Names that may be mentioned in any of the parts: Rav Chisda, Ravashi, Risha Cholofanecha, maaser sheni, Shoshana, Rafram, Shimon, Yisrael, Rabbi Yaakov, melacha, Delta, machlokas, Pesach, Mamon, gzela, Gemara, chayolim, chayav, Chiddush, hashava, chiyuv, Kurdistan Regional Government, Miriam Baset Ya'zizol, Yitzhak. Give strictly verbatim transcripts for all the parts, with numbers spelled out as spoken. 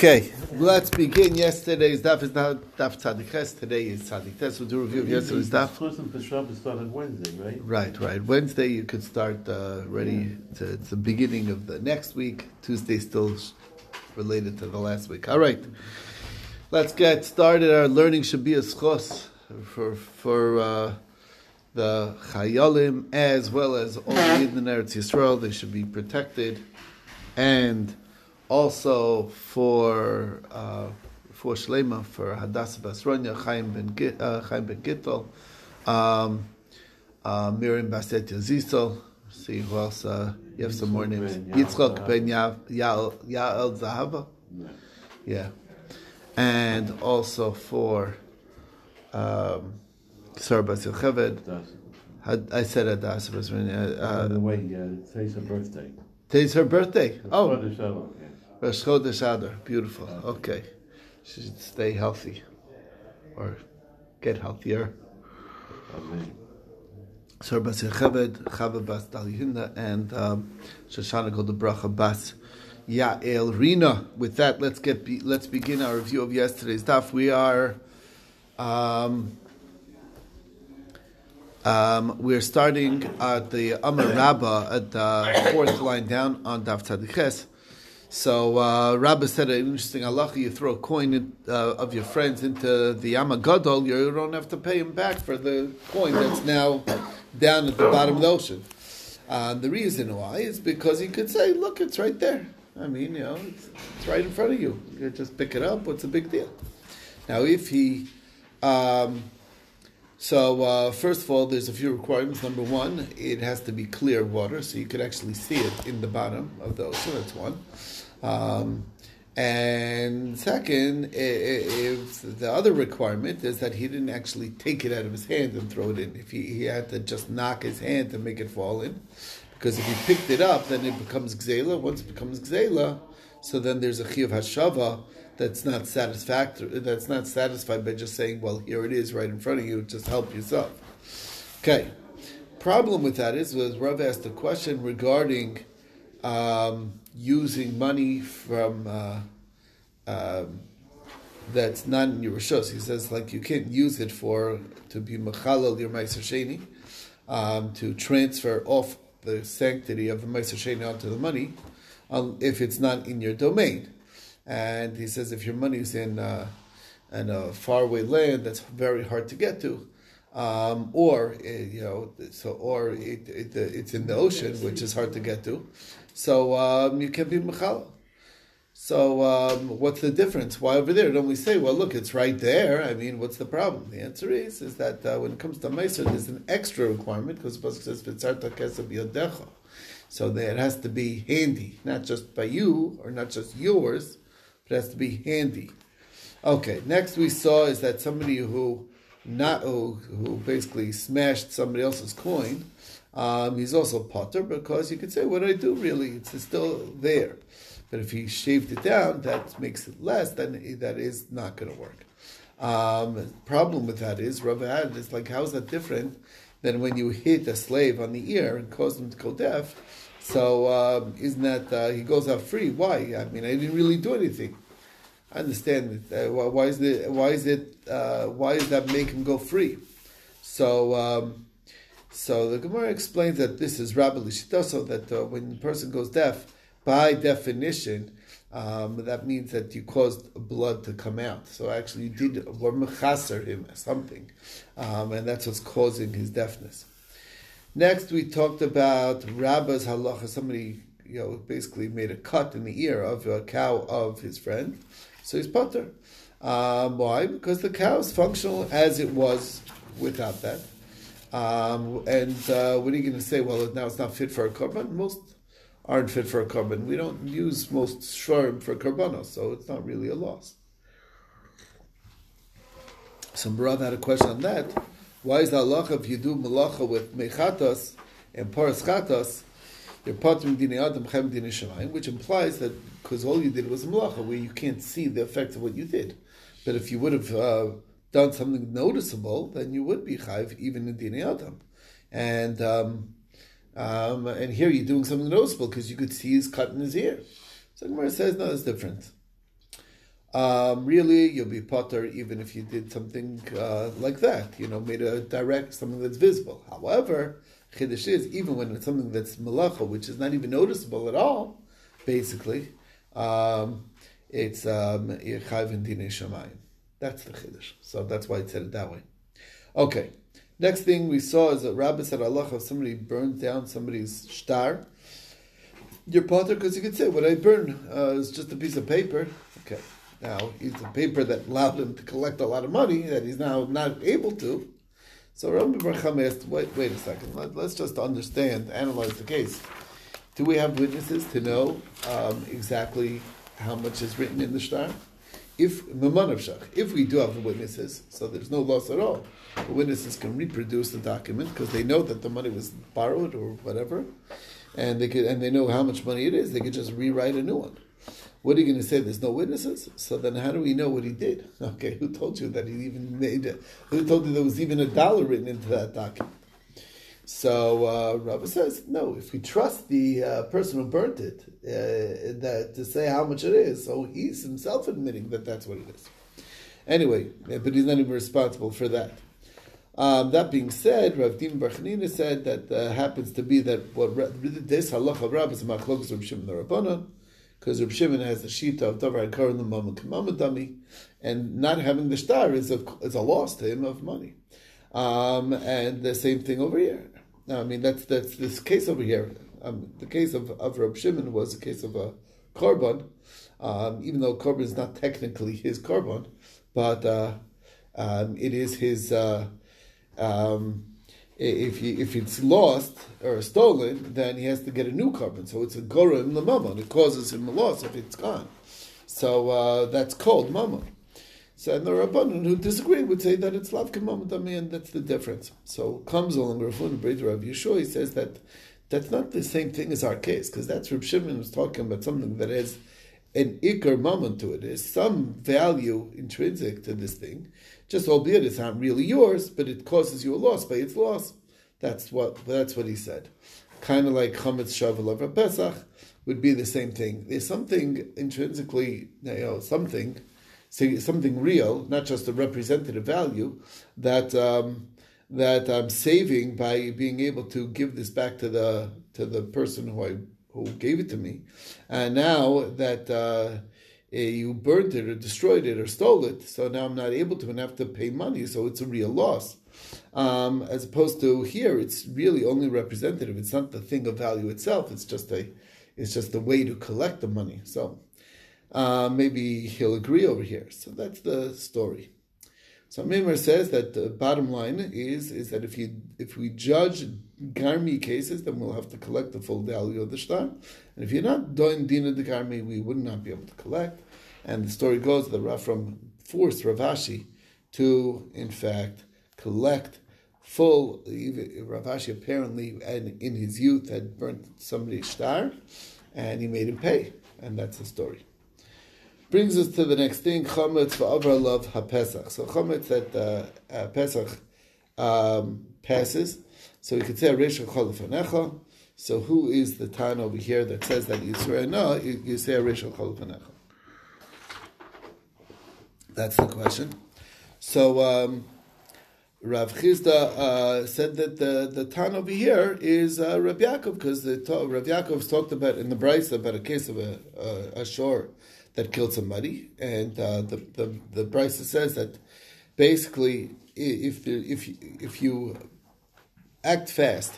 Okay, let's begin. Yesterday's daf is now daf Tzadikes. Today is Tzadikes. We'll do a review of yesterday's daf. For Shabbos start on Wednesday, right? Right, right. Wednesday you could start uh, ready. Yeah. To, it's the beginning of the next week. Tuesday still related to the last week. All right, let's get started. Our learning should be a schos for for uh, the chayolim as well as all the in the Eretz Yisrael. They should be protected and. Also for uh, for Shlema, for Hadassah Basranya Chaim Ben Gitel, um, uh, Miriam Baset Ya'zizol. See who else. Uh, you have some more names. Yitzhak Ben Ya'el. Yeah, and also for um, I said Hadassah Basranya. Uh, By the way, uh, today's her birthday. Today's her birthday. Oh. Rosh Chodesh Adar, beautiful. Okay, she should stay healthy, or get healthier. Sar Bas Yechaved, Chava Bas Dalihinda, and Shoshana called the Bracha Bas Ya'el Rina. With that, let's get be, let's begin our review of yesterday's daf. We are, um, um, we're starting at the Amar Rabba at the fourth line down on daf Tzadikes. So uh, Rabbi said an interesting halacha. You throw a coin in, uh, of your friends into the Yama Gadol, you don't have to pay him back for the coin that's now down at the bottom of the ocean. Uh, the reason why is because he could say, look, it's right there. I mean, you know, it's, it's right in front of you. You just pick it up. What's the big deal? Now, if he... Um, so, uh, first of all, there's a few requirements. Number one, it has to be clear water, so you could actually see it in the bottom of the ocean. That's one. Um, and second, if the other requirement is that he didn't actually take it out of his hand and throw it in. If he, he had to just knock his hand to make it fall in, because if he picked it up, then it becomes gzela. Once it becomes gzela, so then there's a chiyuv hashava that's not satisfactory. That's not satisfied by just saying, "Well, here it is, right in front of you. Just help yourself." Okay. Problem with that is, was Rav asked a question regarding. Um, using money from uh, uh, that's not in your rishos. He says, like, you can't use it for to be mechalal your maaser sheni, um, to transfer off the sanctity of the maaser sheni onto the money, um, if it's not in your domain. And he says, if your money's in uh, in a faraway land that's very hard to get to, Um, or uh, you know, so or it, it uh, it's in the ocean, which is hard to get to, so um, you can be mechal. So um, what's the difference? Why over there? Don't we say, well, look, it's right there. I mean, what's the problem? The answer is is that uh, when it comes to meiser, there's an extra requirement because the pasuk says v'tzarta kesef b'yodecha, so that it has to be handy, not just by you or not just yours, but it has to be handy. Okay. Next we saw is that somebody who. Not who, who basically smashed somebody else's coin. Um, he's also potter because you could say, "What do I do? Really, it's still there." But if he shaved it down, that makes it less. Then that is not going to work. Um, problem with that is, Rav added, "It's like how is that different than when you hit a slave on the ear and cause him to go deaf?" So um, isn't that uh, he goes out free? Why? I mean, I didn't really do anything. I understand it. Uh, why is it? Why is it? Uh, why does that make him go free? So, um, so the Gemara explains that this is Rabbi Lishita, so that uh, when the person goes deaf, by definition, um, that means that you caused blood to come out. So actually, you did or mechaser him or something, um, and that's what's causing his deafness. Next, we talked about Rabba's halacha. Somebody, you know, basically made a cut in the ear of a cow of his friend. So he's potter. Um, why? Because the cow is functional as it was without that. Um, and uh, what are you going to say? Well, now it's not fit for a korban. Most aren't fit for a korban. We don't use most shtar for korbanos, so it's not really a loss. So Marav had a question on that. Why is the halacha if you do melacha with mechatos and paras chatos? You're potter dinei adam, chayav dinei shamayim, which implies that because all you did was melacha, where you can't see the effect of what you did. But if you would have uh, done something noticeable, then you would be chayav even in dinei adam. And um, um, and here you're doing something noticeable because you could see his cut in his ear. So Gemara says no, it's different. Um, really, you'll be potter even if you did something uh, like that, you know, made a direct, something that's visible. However, Chiddush is, even when it's something that's melacha, which is not even noticeable at all, basically, um, it's chayav in dinei shamayim. That's the Chiddush. So that's why it said it that way. Okay. Next thing we saw is that Rabbi said halacha, if somebody burns down somebody's shtar, you're potter, because you can say, what I burn uh, is just a piece of paper. Okay. Now, it's a paper that allowed him to collect a lot of money that he's now not able to. So Rabbi Barcham asked, wait, wait a second, Let, let's just understand, analyze the case. Do we have witnesses to know um, exactly how much is written in the shtar? If if we do have witnesses, so there's no loss at all. The witnesses can reproduce the document because they know that the money was borrowed or whatever, and they could, and they know how much money it is. They could just rewrite a new one. What are you going to say? There's no witnesses? So then how do we know what he did? Okay, who told you that he even made it? Who told you there was even a dollar written into that document? So uh, Rabbi says, no, if we trust the uh, person who burnt it uh, that, to say how much it is, so he's himself admitting that that's what it is. Anyway, but he's not even responsible for that. Um, that being said, Rav Dim Bar Chanina said that uh, happens to be that what this halacha Rav is machlokas Rav Shimon the Rabbanon, because Rav Shimon has the shita of davar ha'kar l'mam k'mam dami, and not having the shtar is a, is a loss to him of money. Um, and the same thing over here. Now, I mean, that's that's this case over here. Um, the case of, of Rav Shimon was a case of a korban, um, even though korban is not technically his korban, but uh, um, it is his. Uh, um, If he, if it's lost or stolen, then he has to get a new korban. So it's a gorim l'mamon. It causes him a loss if it's gone. So uh, that's called mamon. So and the Rabbanon who disagree would say that it's lavka mamon dami, and that's the difference. So comes along Rav Huna B'Rith Rav Yeshua. He says that that's not the same thing as our case, because that's Rav Shimon was talking about something that has an ikar mamon to it. There's some value intrinsic to this thing. Just albeit it's not really yours, but it causes you a loss by its loss. That's what that's what he said. Kind of like chametz shavel of Pesach would be the same thing. There's something intrinsically, you know, something, something real, not just a representative value that um, that I'm saving by being able to give this back to the to the person who I who gave it to me, and now that. Uh, You burnt it or destroyed it or stole it, so now I'm not able to and have to pay money, so it's a real loss. Um, as opposed to here, it's really only representative. It's not the thing of value itself. It's just a, it's just a way to collect the money. So uh, maybe he'll agree over here. So that's the story. So Mimer says that the bottom line is is that if you if we judge Garmi cases, then we'll have to collect the full value of the shtar. And if you're not doing Dina de Garmi, we would not be able to collect. And the story goes that Rafram forced Ravashi to, in fact, collect full. Ravashi apparently, and in his youth, had burnt somebody's shtar, and he made him pay. And that's the story. Brings us to the next thing, chametz va'avra lav ha'pesach. So chametz that uh, Pesach um, passes. So we could say Risha Cholofanecha. So who is the Tan over here that says that Yisrael? No, you, you say Risha Cholofanecha. That's the question. So um, Rav Chisda uh, said that the, the Tan over here is uh, Rabbi Yaakov, because the Rav Yaakov's talked about in the Brisa about a case of a, a, a shor that killed somebody, and uh, the the the Brisa says that basically, if there, if if you act fast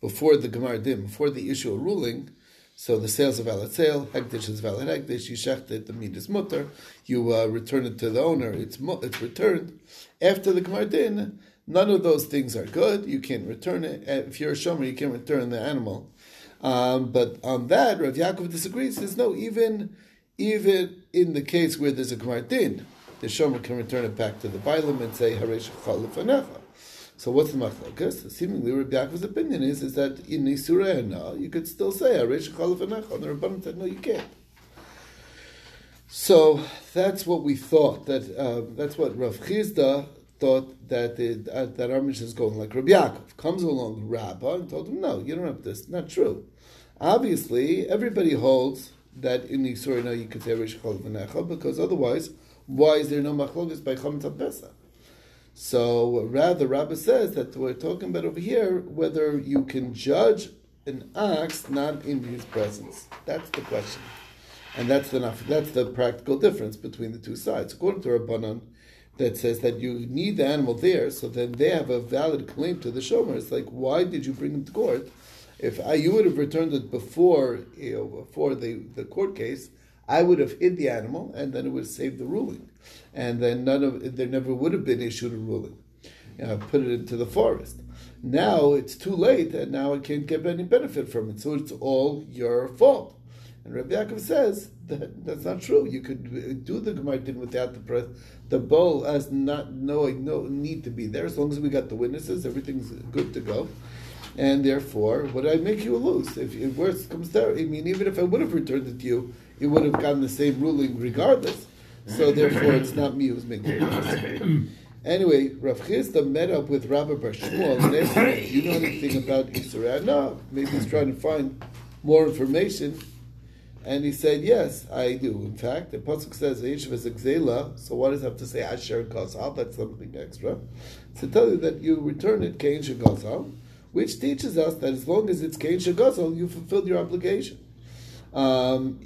before the gemar din, before the issue of ruling, so the sales of valid sale, hekdesh is valid hekdesh. You shecht it, the meat is mutter. You uh, return it to the owner. It's it's returned after the gemar din. None of those things are good. You can't return it. If you're a shomer, you can't return the animal. Um, but on that, Rav Yaakov disagrees. Says no, even. Even in the case where there's a gemar din, the shomer can return it back to the bailam and say haresh chalafanecha. So what's the machlokas? Seemingly, Rabbi Yaakov's opinion is is that in Yisrael now you could still say haresh chalafanecha, and the Rabbanim said no, you can't. So that's what we thought. That uh, that's what Rav Chisda thought that it, uh, that our mission is going like Rabbi Yaakov comes along, Rabba, and told him no, you don't have this. Not true. Obviously, everybody holds that in the story now you could say Risha Cholofanecha, because otherwise, why is there no machlokas by chametz on Pesach? So rather, Rabbi says that we're talking about over here whether you can judge an ox not in his presence. That's the question, and that's the that's the practical difference between the two sides. According to Rabbanan, that says that you need the animal there, so then they have a valid claim to the shomer. It's like, why did you bring him to court? If I, you would have returned it before, you know, before the, the court case, I would have hid the animal, and then it would have saved the ruling, and then none of there never would have been issued a ruling. You know, put it into the forest. Now it's too late, and now I can't get any benefit from it. So it's all your fault. And Rabbi Yaakov says that that's not true. You could do the gemar din without the press. The bull has not knowing no need to be there. As long as we got the witnesses, everything's good to go. And therefore, would I make you lose? If, if worse comes down, I mean, even if I would have returned it to you, it would have gotten the same ruling regardless. So therefore, it's not me who's making you lose. Anyway, Rav Chisda met up with Rabbi Shimon and asked him, do you know anything about Yisrael? No, maybe he's trying to find more information. And he said, yes, I do. In fact, the Pesach says, Yishev is a gzela, so why does it have to say Asher Gazal? That's something extra. It's to tell you that you return it, Kain Shagazal, which teaches us that as long as it's Kain Shagazal, you fulfilled your obligation. Um,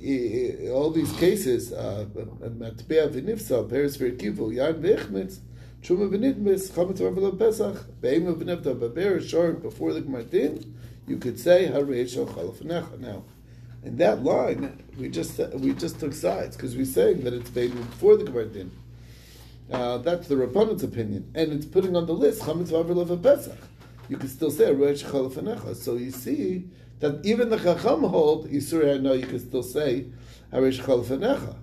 all these cases, Matbea v'nifsa, Peres v'erkivu, Yan v'echmetz, Truma v'nitmes, Chametz v'avla Pesach, Be'ema v'nefta v'aber, Shor, before the Gemar Din, you could say, Hareisha Cholofanecha. Now, in that line, we just we just took sides because we're saying that it's made before the Gemar Din. Uh, that's the Rabbanon's opinion, and it's putting on the list Chametz v'Avril Pesach. You can still say Risha Cholofanecha. So you see that even the Chacham hold Yisrael. No, you can still say Risha Cholofanecha.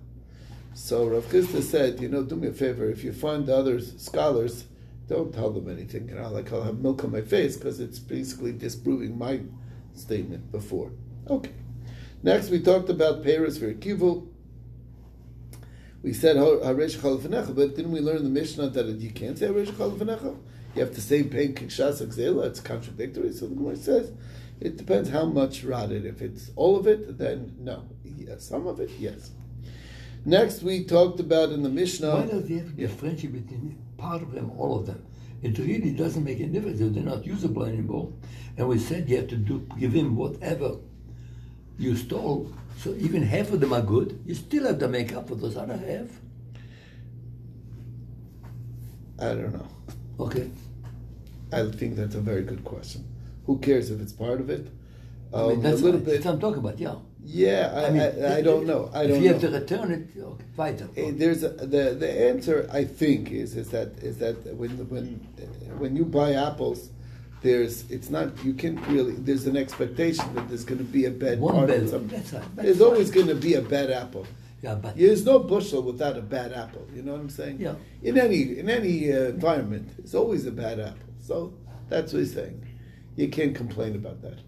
So Rav Chisda said, you know, do me a favor. If you find the other scholars, don't tell them anything. You know, like I'll have milk on my face because it's basically disproving my statement before. Okay. Next, we talked about Peres v'Erkivu. We said Haresh Cholofanecha, but didn't we learn the Mishnah that you can't say Haresh Cholofanecha? You have to say Pein Kikshas Gzela. It's contradictory. So the Gemara says it depends how much rotted. If it's all of it, then no. Yes, some of it, yes. Next, we talked about in the Mishnah. Why does there have to be a friendship between part of them, all of them? It really doesn't make a difference if they're not usable anymore. And we said you have to do give him whatever you stole, so even half of them are good. You still have to make up for those other half. I don't know. Okay. I think that's a very good question. Who cares if it's part of it? Um, I mean, that's a little what, bit. That's what I'm talking about, yeah. Yeah, I, I, mean, I, I don't know. I don't know. If you have to return it, okay, vital. Okay. There's a, the the answer. I think is is that is that when when when you buy apples. There's, it's not, you can't really, there's an expectation that there's going to be a bad One bad, that's right, that's There's right. always going to be a bad apple. Yeah, but there's no bushel without a bad apple. You know what I'm saying? Yeah. In any in any uh, environment, there's always a bad apple. So that's what he's saying. You can't complain about that.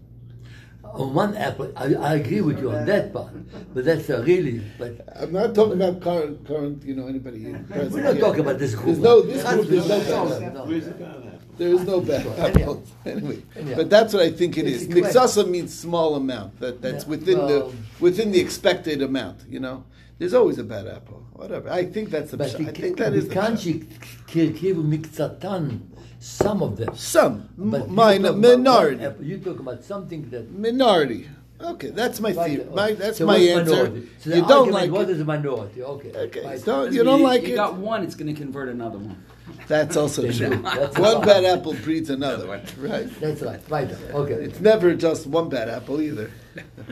On one apple, I, I agree with you on that part, but that's a really. But I'm not talking but, about current, current, you know, anybody. We're not talking about this group. There's no, this group is no bad apple. There is no bad apple. Anyway, anyhow. But that's what I think it is. Niksasa means small amount. That that's yeah. within well, the within the expected amount. You know, there's always a bad apple. Whatever. I think that's the. But I think that is. Can't you give miksatan? Some of them. Some. But minor, minority. You talk about something that minority. Okay, that's my theory. My, that's so my answer. So you don't like what it. is a minority? Okay. Okay. Right. Don't, you don't mean, like you it. You got one. It's going to convert another one. That's also true. That's one bad apple breeds another one. Right. That's right. Right. Okay. It's never just one bad apple either.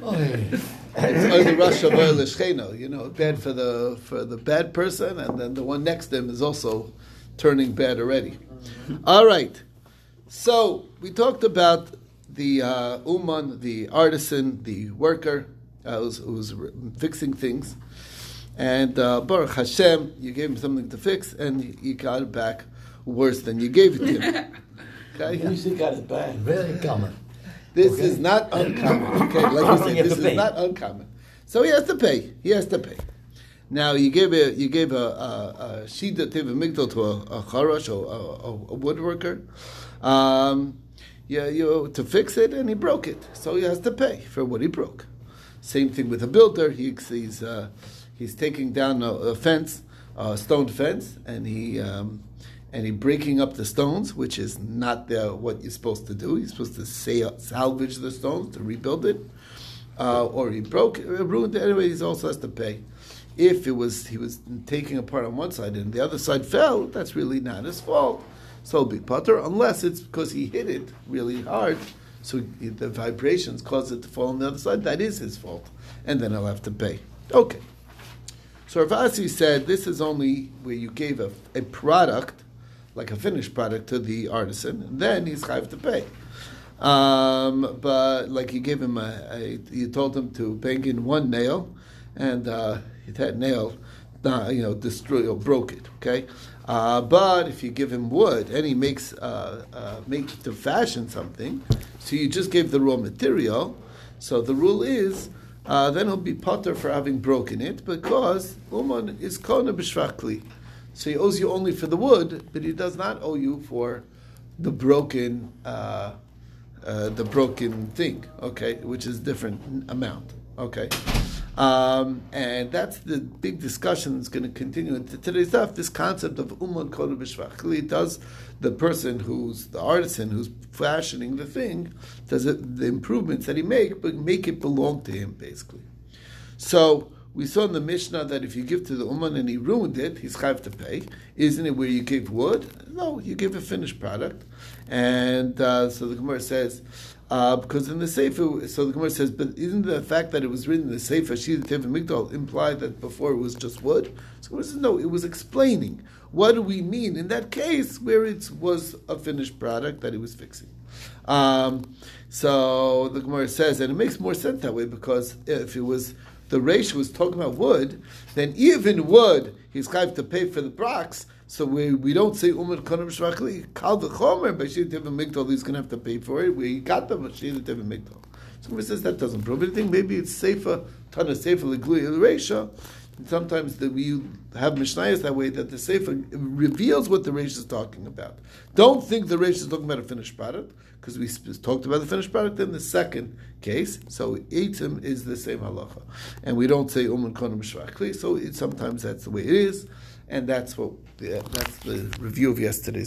Oh, yeah. It's the Russia Shcheno, you know, bad for the for the bad person, and then the one next to him is also turning bad already. All right. So we talked about the uh, Uman, the artisan, the worker uh, who's, who's fixing things. And uh, Baruch Hashem, you gave him something to fix, and you got it back worse than you gave it to him. Okay? You usually got it back. Very common. This okay. is not uncommon. Okay, like you said, this is not uncommon. So he has to pay. He has to pay. Now you gave a you gave a a shida teva migdal to a charash or a woodworker, um, yeah, you to fix it, and he broke it, so he has to pay for what he broke. Same thing with a builder. He, he's uh, he's taking down a, a fence, a stone fence, and he um, and he breaking up the stones, which is not the, what you're supposed to do. You're supposed to sa- salvage the stones to rebuild it, uh, or he broke, ruined it. Anyway, he also has to pay. If it was he was taking apart on one side and the other side fell, that's really not his fault. So it'll be putter, unless it's because he hit it really hard. So the vibrations caused it to fall on the other side. That is his fault. And then I'll have to pay. Okay. So Ravashi said this is only where you gave a, a product, like a finished product, to the artisan. And then he's chayav to pay. Um, but like you gave him a, a, you told him to bang in one nail, and uh, that nail, uh, you know, destroyed or broke it. Okay. Uh, but if you give him wood and he makes uh, uh, make to fashion something, so you just gave the raw material. So the rule is uh, then he'll be potter for having broken it, because Uman is kona b'shvakli. So he owes you only for the wood, but he does not owe you for the broken uh, uh, the broken thing. Okay, which is a different amount. Okay. Um, and that's the big discussion that's going to continue into today's daf. This concept of uman kol b'shvachli, does the person who's the artisan who's fashioning the thing, does it, the improvements that he make, but make it belong to him basically? So we saw in the Mishnah that if you give to the uman and he ruined it, he's chayav to pay. Isn't it where you give wood? No, you give a finished product. And uh, so the Gemara says. Uh, because in the Sefer, so the Gemara says, but isn't the fact that it was written in the Sefer, Shida Tev Migdal, implied that before it was just wood? So the Gemara says, no, it was explaining. What do we mean in that case where it was a finished product that he was fixing? Um, so the Gemara says, and it makes more sense that way, because if it was, the Reish was talking about wood, then even wood, he's chayav to pay for the box. So we we don't say umar konam shvachli kal v'chomer b'shir tev migdol. He's going to have to pay for it. We got the b'shir tev migdol. Somebody says that doesn't prove anything. Maybe it's safer tana safer l'glui l'reisha. Sometimes that we have mishnayos that way, that the safer reveals what the reisha is talking about. Don't think the reisha is talking about a finished product, because we talked about the finished product in the second case. So eitim is the same halacha, and we don't say umar konam shvachli. So it, sometimes that's the way it is. And that's what yeah, that's the review of yesterday's.